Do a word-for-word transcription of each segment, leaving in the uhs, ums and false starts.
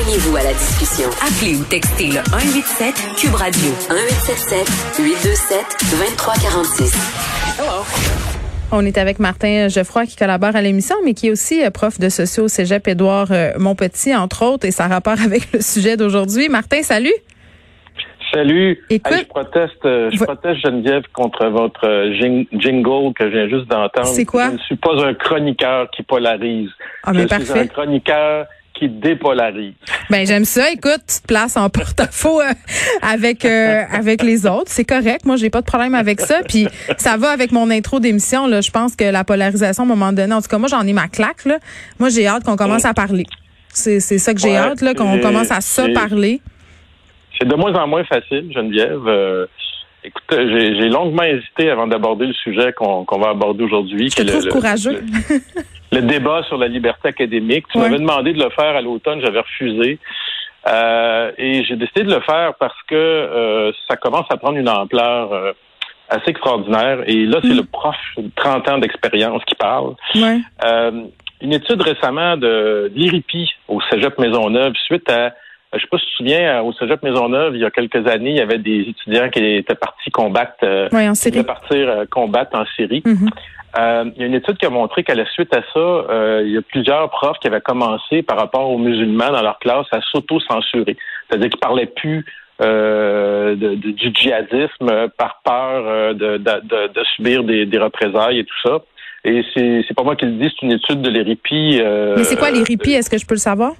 Joignez-vous à la discussion. Appelez ou textez le un huit sept Cube Radio. un huit sept sept huit deux sept deux trois quatre six. Hello. On est avec Martin Geoffroy qui collabore à l'émission, mais qui est aussi prof de socio au Cégep Édouard Montpetit, entre autres, et ça a rapport avec le sujet d'aujourd'hui. Martin, salut! Salut! Écoute, hey, je proteste je va... proteste Geneviève contre votre jing- jingle que je viens juste d'entendre. C'est quoi? Je ne suis pas un chroniqueur qui polarise. Ah, mais je parfait. suis un chroniqueur qui dépolarise. Ben j'aime ça. Écoute, tu te places en porte-à-faux euh, avec euh, avec les autres, c'est correct. Moi, j'ai pas de problème avec ça. Puis ça va avec mon intro d'émission là. Je pense que la polarisation, à un moment donné, en tout cas, moi, j'en ai ma claque là. Moi, j'ai hâte qu'on commence à parler. C'est c'est ça que j'ai ouais, hâte là, qu'on commence à se parler. C'est de moins en moins facile, Geneviève. Euh, écoute, j'ai, j'ai longuement hésité avant d'aborder le sujet qu'on, qu'on va aborder aujourd'hui. Je te trouve le, courageux. Le, le débat sur la liberté académique. Tu ouais. m'avais demandé de le faire à l'automne, j'avais refusé. Euh, et j'ai décidé de le faire parce que euh, ça commence à prendre une ampleur euh, assez extraordinaire. Et là, c'est mmh. le prof de trente ans d'expérience qui parle. Ouais. Euh, une étude récemment de l'Iripi au Cégep Maisonneuve suite à... Je sais pas si tu te souviens, au Cégep Maisonneuve, il y a quelques années, il y avait des étudiants qui étaient partis combattre, oui, en Syrie. partir combattre en Syrie. Mm-hmm. Euh, il y a une étude qui a montré qu'à la suite à ça, euh, il y a plusieurs profs qui avaient commencé par rapport aux musulmans dans leur classe à s'auto-censurer. C'est-à-dire qu'ils parlaient plus euh, de, de, du djihadisme par peur de, de, de, de subir des, des représailles et tout ça. Et c'est, c'est pas moi qui le dis, c'est une étude de l'Iripi. Euh, Mais c'est quoi l'Iripi? Est-ce que je peux le savoir?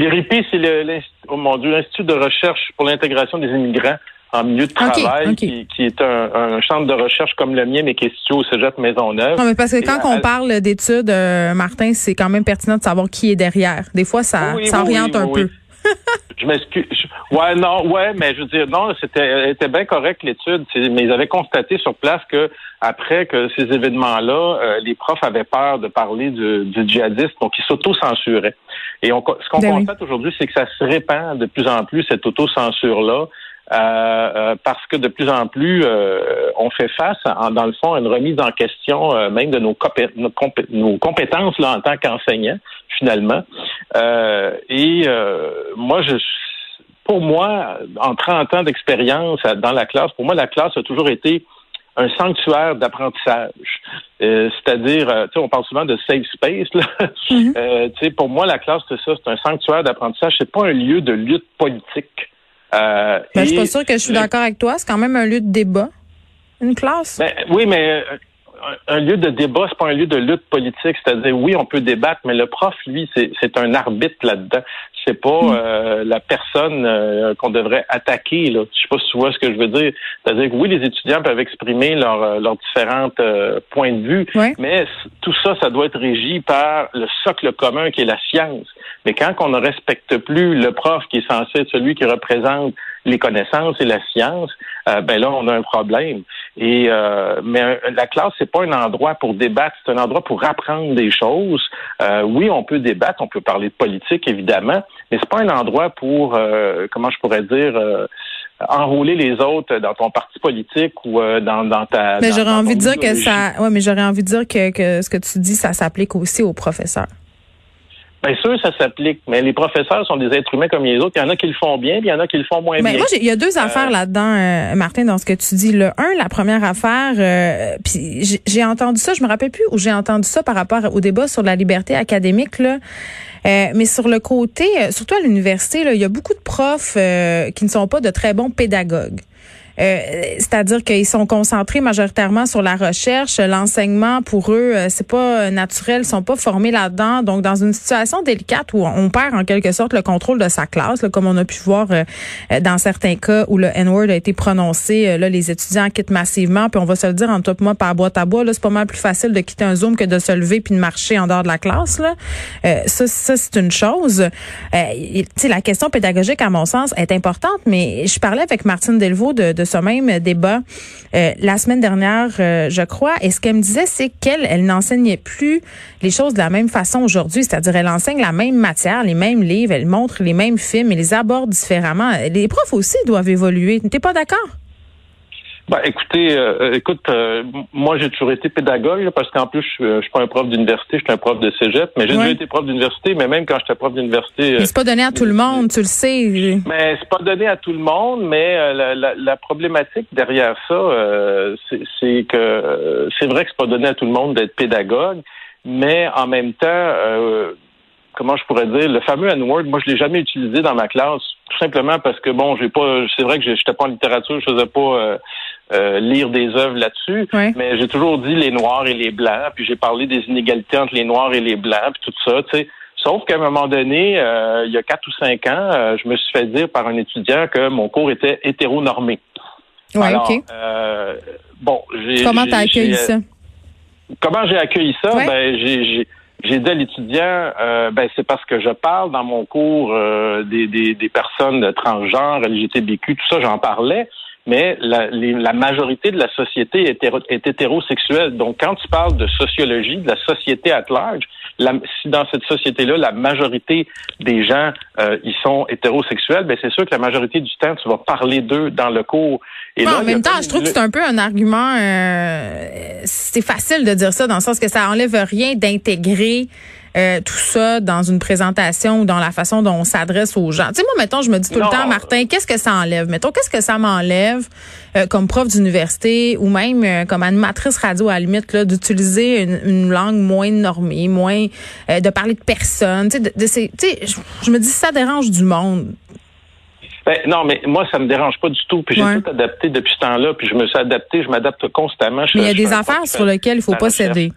L'Iripi, c'est le, oh mon Dieu, l'Institut de recherche pour l'intégration des immigrants en milieu de travail, okay, okay. Qui, qui est un, un centre de recherche comme le mien, mais qui est situé au Cégep Maisonneuve. Non, mais parce que quand on parle d'études, euh, Martin, c'est quand même pertinent de savoir qui est derrière. Des fois, ça, oui, ça oriente oui, oui, un oui. peu. Je m'excuse. Ouais, non, ouais, mais je veux dire, non, c'était, était bien correct l'étude. C'est, mais ils avaient constaté sur place que après que ces événements-là, euh, les profs avaient peur de parler du, du djihadisme, donc ils s'auto-censuraient. Et on, ce qu'on ben constate oui. aujourd'hui, c'est que ça se répand de plus en plus cette auto-censure-là, euh, euh, parce que de plus en plus, euh, on fait face, en, dans le fond, à une remise en question euh, même de nos, compé- nos, compé- nos compétences là en tant qu'enseignants, finalement. Euh, et euh, moi, je, pour moi, en trente ans d'expérience dans la classe, pour moi, la classe a toujours été un sanctuaire d'apprentissage. Euh, c'est-à-dire, tu sais, on parle souvent de safe space, là. Mm-hmm. Euh, tu sais, pour moi, la classe, c'est ça, c'est un sanctuaire d'apprentissage. C'est pas un lieu de lutte politique. Euh, ben, et, je suis pas sûre que je suis d'accord avec toi. C'est quand même un lieu de débat. Une classe. Ben, oui, mais... un lieu de débat, c'est pas un lieu de lutte politique. C'est-à-dire, oui, on peut débattre, mais le prof, lui, c'est, c'est un arbitre là-dedans. C'est pas euh, la personne euh, qu'on devrait attaquer. Là. Je sais pas si tu vois ce que je veux dire. C'est-à-dire que oui, les étudiants peuvent exprimer leurs leurs différents euh, points de vue, ouais. mais c- tout ça, ça doit être régi par le socle commun qui est la science. Mais quand on ne respecte plus le prof qui est censé être celui qui représente les connaissances et la science, euh, ben là, on a un problème. Et euh, mais euh, la classe, c'est pas un endroit pour débattre, c'est un endroit pour apprendre des choses. Euh, oui, on peut débattre, on peut parler de politique, évidemment, mais c'est pas un endroit pour, euh, comment je pourrais dire, euh, enrôler les autres dans ton parti politique ou euh, dans, dans ta... Mais dans, j'aurais dans envie de dire que ça... Ouais, mais j'aurais envie de dire que, que ce que tu dis, ça s'applique aussi aux professeurs. Bien sûr, ça s'applique, mais les professeurs sont des êtres humains comme les autres. Il y en a qui le font bien, puis il y en a qui le font moins mais bien. Moi, j'ai, il y a deux euh... affaires là-dedans, euh, Martin, dans ce que tu dis. Le un, la première affaire, euh, puis j'ai, j'ai entendu ça, je me rappelle plus où j'ai entendu ça par rapport au débat sur la liberté académique, là. Euh, mais sur le côté, surtout à l'université, là, il y a beaucoup de profs euh, qui ne sont pas de très bons pédagogues. Euh, c'est-à-dire qu'ils sont concentrés majoritairement sur la recherche, l'enseignement pour eux, c'est pas naturel, ils sont pas formés là-dedans. Donc, dans une situation délicate où on perd en quelque sorte le contrôle de sa classe, là, comme on a pu voir euh, dans certains cas où le N-word a été prononcé, là, les étudiants quittent massivement. Puis on va se le dire, entre toi et moi, par boîte à bois, là, c'est pas mal plus facile de quitter un Zoom que de se lever puis de marcher en dehors de la classe. Là. Euh, ça, ça, c'est une chose. Euh, tu sais, la question pédagogique, à mon sens, est importante. Mais je parlais avec Martine Delvaux de, de ce même débat euh, la semaine dernière, euh, je crois. Et ce qu'elle me disait, c'est qu'elle elle n'enseignait plus les choses de la même façon aujourd'hui. C'est-à-dire, elle enseigne la même matière, les mêmes livres, elle montre les mêmes films, elle les aborde différemment. Les profs aussi doivent évoluer. T'es pas d'accord? Ben, écoutez, euh, écoute, euh, moi j'ai toujours été pédagogue là, parce qu'en plus je, je suis pas un prof d'université, je suis un prof de cégep, mais j'ai ouais. déjà été prof d'université. Mais même quand j'étais prof d'université, mais c'est pas donné à tout le monde, tu le sais. Mais c'est pas donné à tout le monde, mais euh, la, la, la problématique derrière ça, euh, c'est, c'est que euh, c'est vrai que c'est pas donné à tout le monde d'être pédagogue, mais en même temps, euh, comment je pourrais dire, le fameux N-word, moi je l'ai jamais utilisé dans ma classe, tout simplement parce que bon, j'ai pas, c'est vrai que j'étais pas en littérature, je faisais pas euh, Euh, lire des œuvres là-dessus, oui. mais j'ai toujours dit les Noirs et les Blancs, puis j'ai parlé des inégalités entre les Noirs et les Blancs, puis tout ça, tu sais. Sauf qu'à un moment donné, euh, il y a quatre ou cinq ans, euh, je me suis fait dire par un étudiant que mon cours était hétéronormé. Oui, Alors, ok. Euh, bon, j'ai... Comment j'ai, t'as accueilli j'ai, ça? Comment j'ai accueilli ça? Oui. Ben, j'ai... j'ai J'ai dit à l'étudiant, euh, ben c'est parce que je parle dans mon cours euh, des, des, des personnes transgenres, L G B T Q, tout ça, j'en parlais, mais la, les, la majorité de la société est, est hétérosexuelle. Donc, quand tu parles de sociologie, de la société à large, la, si dans cette société-là, la majorité des gens, euh, ils sont hétérosexuels, ben c'est sûr que la majorité du temps, tu vas parler d'eux dans le cours. Et bon, là, en même temps, je trouve que c'est un peu un argument, euh, c'est facile de dire ça, dans le sens que ça enlève rien d'intégrer Euh, tout ça dans une présentation ou dans la façon dont on s'adresse aux gens. Tu sais, moi, mettons, je me dis tout non. le temps, Martin, qu'est-ce que ça enlève? Mettons, qu'est-ce que ça m'enlève euh, comme prof d'université ou même euh, comme animatrice radio, à la limite, là, d'utiliser une, une langue moins normée, moins euh, de parler de personne. Tu sais, de, de ces, tu sais, je me dis, ça dérange du monde. Ben, non, mais moi, ça me dérange pas du tout. Puis j'ai ouais. tout adapté depuis ce temps-là. Puis je me suis adapté, je m'adapte constamment. Je, mais il y a des affaires sur lesquelles il faut pas céder.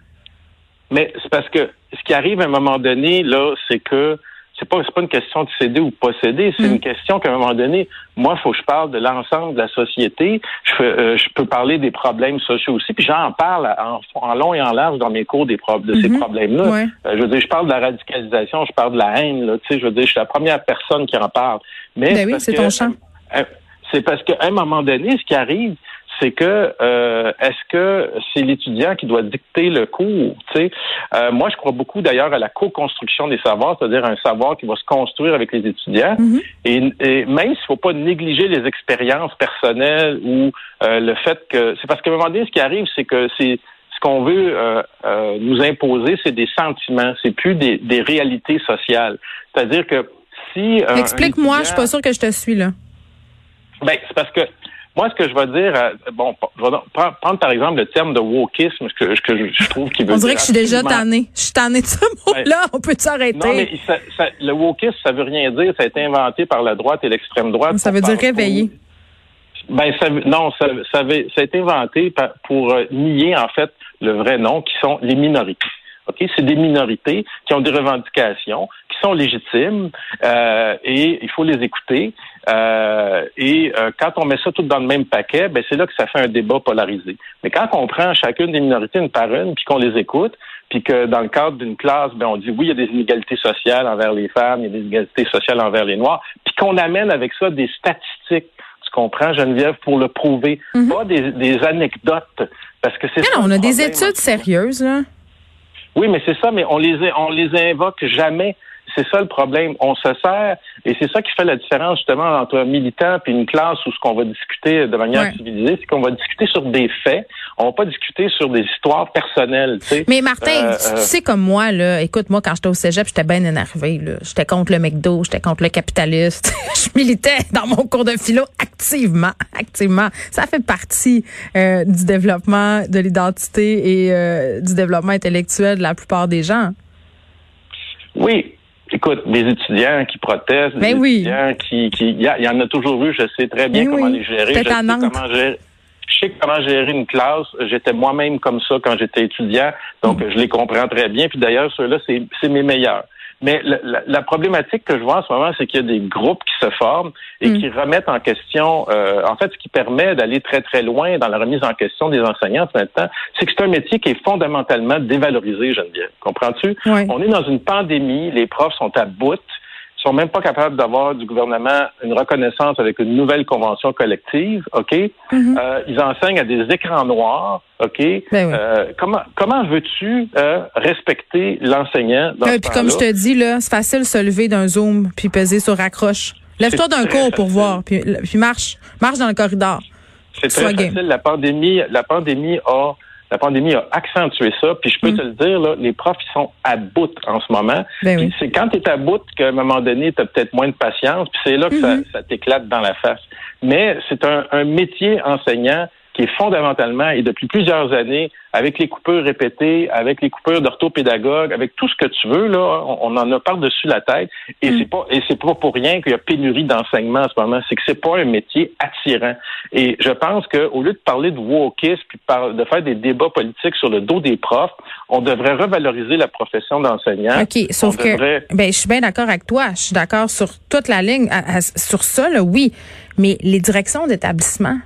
Mais c'est parce que ce qui arrive à un moment donné, là, c'est que c'est pas c'est pas une question de céder ou pas céder, c'est mmh. une question qu'à un moment donné, moi, faut que je parle de l'ensemble de la société. Je, euh, je peux parler des problèmes sociaux aussi, puis j'en parle en, en long et en large dans mes cours des pro- de mmh. ces problèmes-là. Ouais. Euh, je veux dire, je parle de la radicalisation, je parle de la haine, là, tu sais, je veux dire, je suis la première personne qui en parle. Mais ben oui, c'est ton champ. Euh, c'est parce qu'à un moment donné, ce qui arrive, c'est que euh, est-ce que c'est l'étudiant qui doit dicter le cours? Tu sais, euh, moi je crois beaucoup d'ailleurs à la co-construction des savoirs, c'est-à-dire un savoir qui va se construire avec les étudiants. Mm-hmm. Et, et même s'il faut pas négliger les expériences personnelles ou euh, le fait que c'est parce qu'à un moment donné, ce qui arrive, c'est que c'est ce qu'on veut euh, euh, nous imposer, c'est des sentiments, c'est plus des, des réalités sociales. C'est-à-dire que si euh, explique-moi, étudiant... je suis pas sûre que je te suis là. Ben c'est parce que moi, ce que je vais dire, bon, je vais prendre par exemple le terme de wokisme, ce que, que je trouve qu'il veut dire. On dirait dire que je suis déjà tannée. Je suis tannée de ce mot-là, ben, on peut s'arrêter. Non, mais ça, ça, le wokisme, ça veut rien dire. Ça a été inventé par la droite et l'extrême droite. Ça veut dire réveiller. Pour... Ben, ça, non, ça, ça, avait, ça a été inventé pour nier, en fait, le vrai nom, qui sont les minorités. Okay? C'est des minorités qui ont des revendications, qui sont légitimes, euh, et il faut les écouter. Euh, et euh, quand on met ça tout dans le même paquet, ben c'est là que ça fait un débat polarisé. Mais quand on prend chacune des minorités une par une, puis qu'on les écoute, puis que dans le cadre d'une classe, ben on dit oui, il y a des inégalités sociales envers les femmes, il y a des inégalités sociales envers les Noirs, puis qu'on amène avec ça des statistiques, tu comprends, Geneviève, pour le prouver, mm-hmm. pas des, des anecdotes, parce que c'est. Mais ça non, on a des études sérieuses là. Oui, mais c'est ça, mais on les on les invoque jamais. C'est ça le problème. On se sert, et c'est ça qui fait la différence justement entre un militant et une classe où ce qu'on va discuter de manière ouais. civilisée, c'est qu'on va discuter sur des faits. On va pas discuter sur des histoires personnelles. Tu sais. Mais Martin, euh, tu, tu euh... sais comme moi là. Écoute, moi quand j'étais au cégep, j'étais bien énervée là. J'étais contre le McDo, j'étais contre le capitaliste. Je militais dans mon cours de philo activement, activement. Ça fait partie euh, du développement de l'identité et euh, du développement intellectuel de la plupart des gens. Oui. Écoute, des étudiants qui protestent, mais des oui. étudiants qui... qui il y, y en a toujours eu, je sais très bien mais comment oui. les gérer. Je sais comment gérer. Je sais comment gérer une classe. J'étais moi-même comme ça quand j'étais étudiant, donc mmh. je les comprends très bien. Puis d'ailleurs, ceux-là, c'est, c'est mes meilleurs. Mais la, la, la problématique que je vois en ce moment, c'est qu'il y a des groupes qui se forment et mmh. qui remettent en question... Euh, en fait, ce qui permet d'aller très, très loin dans la remise en question des enseignants maintenant, c'est que c'est un métier qui est fondamentalement dévalorisé, Geneviève. Comprends-tu? Oui. On est dans une pandémie, les profs sont à bout, ils sont même pas capables d'avoir du gouvernement une reconnaissance avec une nouvelle convention collective, OK? Mm-hmm. Euh, ils enseignent à des écrans noirs, OK? Ben oui. euh, comment comment veux-tu euh, respecter l'enseignant dans euh, ce puis comme je te dis, là, c'est facile de se lever d'un Zoom puis peser sur raccroche. Lève-toi c'est d'un cours facile. Pour voir, puis, puis marche. Marche dans le corridor. C'est très facile. La pandémie, la pandémie a La pandémie a accentué ça, puis je peux mmh. te le dire, là, les profs, ils sont à bout en ce moment. Ben oui. C'est quand tu es à bout qu'à un moment donné, tu as peut-être moins de patience, puis c'est là que mmh. ça, ça t'éclate dans la face. Mais c'est un, un métier enseignant qui est fondamentalement, et depuis plusieurs années, avec les coupures répétées, avec les coupures d'orthopédagogue, avec tout ce que tu veux, là, on, on en a par-dessus la tête. Et mm. c'est pas, et c'est pas pour rien qu'il y a pénurie d'enseignement en ce moment. C'est que c'est pas un métier attirant. Et je pense que, au lieu de parler de wokisme puis de faire des débats politiques sur le dos des profs, on devrait revaloriser la profession d'enseignant. OK. Sauf on que, devrait... ben, je suis bien d'accord avec toi. Je suis d'accord sur toute la ligne. À, à, sur ça, là, oui. Mais les directions d'établissement,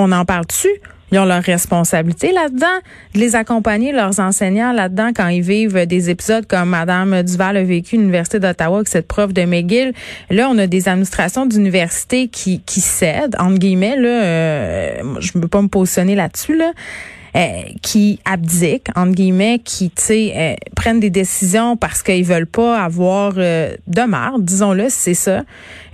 on en parle-tu? Ils ont leur responsabilité là-dedans, de les accompagner, leurs enseignants là-dedans, quand ils vivent des épisodes comme Madame Duval a vécu à l'Université d'Ottawa avec cette prof de McGill. Là, on a des administrations d'université qui, qui cèdent, entre guillemets, là, euh, je ne peux pas me positionner là-dessus, là, euh, qui abdiquent, entre guillemets, qui, tu sais, euh, prennent des décisions parce qu'ils veulent pas avoir euh, de marde, disons-le, c'est ça.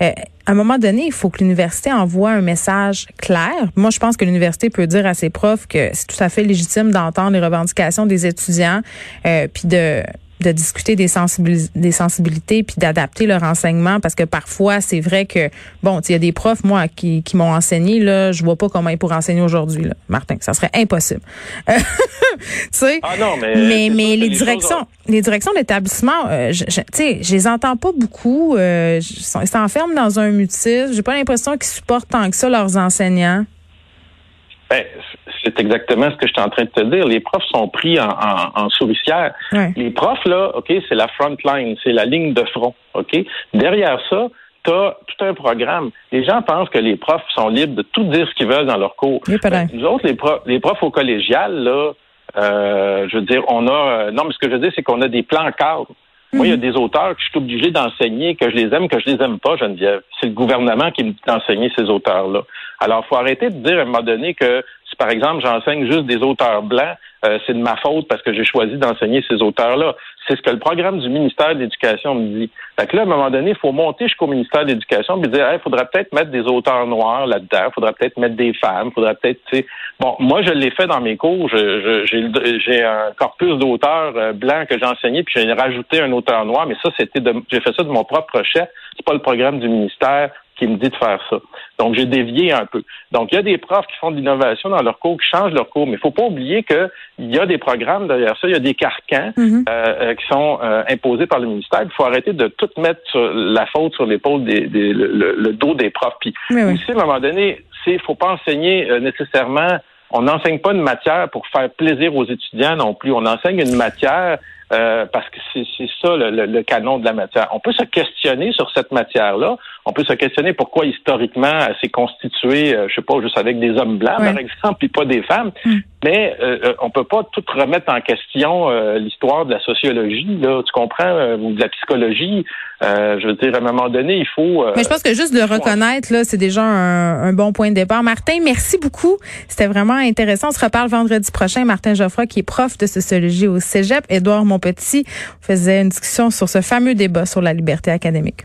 Euh, À un moment donné, il faut que l'université envoie un message clair. Moi, je pense que l'université peut dire à ses profs que c'est tout à fait légitime d'entendre les revendications des étudiants, euh, puis de de discuter des, sensibilis- des sensibilités puis d'adapter leur enseignement, parce que parfois, c'est vrai que, bon, il y a des profs, moi, qui, qui m'ont enseigné, là, je vois pas comment ils pourraient enseigner aujourd'hui, là, Martin, ça serait impossible. tu sais, ah non, mais, mais, mais les, les directions ont... les directions d'établissement, euh, je, je, tu sais, je les entends pas beaucoup, euh, ils s'enferment dans un mutisme, j'ai pas l'impression qu'ils supportent tant que ça leurs enseignants. Ben, c'est exactement ce que je suis en train de te dire. Les profs sont pris en, en, en souricière. Ouais. Les profs, là, OK, c'est la front line, c'est la ligne de front, OK? Derrière ça, tu as tout un programme. Les gens pensent que les profs sont libres de tout dire ce qu'ils veulent dans leur cours. Oui, ben, nous autres, les profs, les profs au collégial, là, euh, je veux dire, on a... Euh, non, mais ce que je veux dire, c'est qu'on a des plans cadres. Mm-hmm. Moi, il y a des auteurs que je suis obligé d'enseigner, que je les aime, que je les aime pas, Geneviève. C'est le gouvernement qui me dit d'enseigner ces auteurs-là. Alors, faut arrêter de dire à un moment donné que si, par exemple, j'enseigne juste des auteurs blancs, euh, c'est de ma faute parce que j'ai choisi d'enseigner ces auteurs-là. C'est ce que le programme du ministère de l'Éducation me dit. Fait que là, à un moment donné, il faut monter jusqu'au ministère de l'Éducation et dire, il hey, faudrait peut-être mettre des auteurs noirs là-dedans, faudrait peut-être mettre des femmes, faudrait peut-être, tu sais... Bon, moi, je l'ai fait dans mes cours. Je, je, j'ai, j'ai un corpus d'auteurs blancs que j'ai enseigné, puis j'ai rajouté un auteur noir, mais ça, c'était de, j'ai fait ça de mon propre chef. C'est pas le programme du ministère qui me dit de faire ça. Donc, j'ai dévié un peu. Donc, il y a des profs qui font de l'innovation dans leur cours, qui changent leur cours, mais il faut pas oublier que il y a des programmes derrière ça, il y a des carcans mm-hmm. euh, qui sont euh, imposés par le ministère. Il faut arrêter de tout mettre sur la faute sur l'épaule des, des le, le, le dos des profs. Puis oui, oui. aussi, à un moment donné, c'est faut pas enseigner euh, nécessairement. On n'enseigne pas une matière pour faire plaisir aux étudiants non plus. On enseigne une matière euh, parce que c'est, c'est ça le, le, le canon de la matière. On peut se questionner sur cette matière-là. On peut se questionner pourquoi historiquement elle s'est constituée, euh, je sais pas, juste avec des hommes blancs, ouais. par exemple, et pas des femmes. Mmh. Mais euh, on peut pas tout remettre en question euh, l'histoire de la sociologie, là, tu comprends, euh, ou de la psychologie. Euh, je veux dire, à un moment donné, il faut... Euh, Mais je pense que juste de le reconnaître, là, c'est déjà un, un bon point de départ. Martin, merci beaucoup. C'était vraiment intéressant. On se reparle vendredi prochain. Martin Geoffroy, qui est prof de sociologie au Cégep Édouard Montpetit, faisait une discussion sur ce fameux débat sur la liberté académique.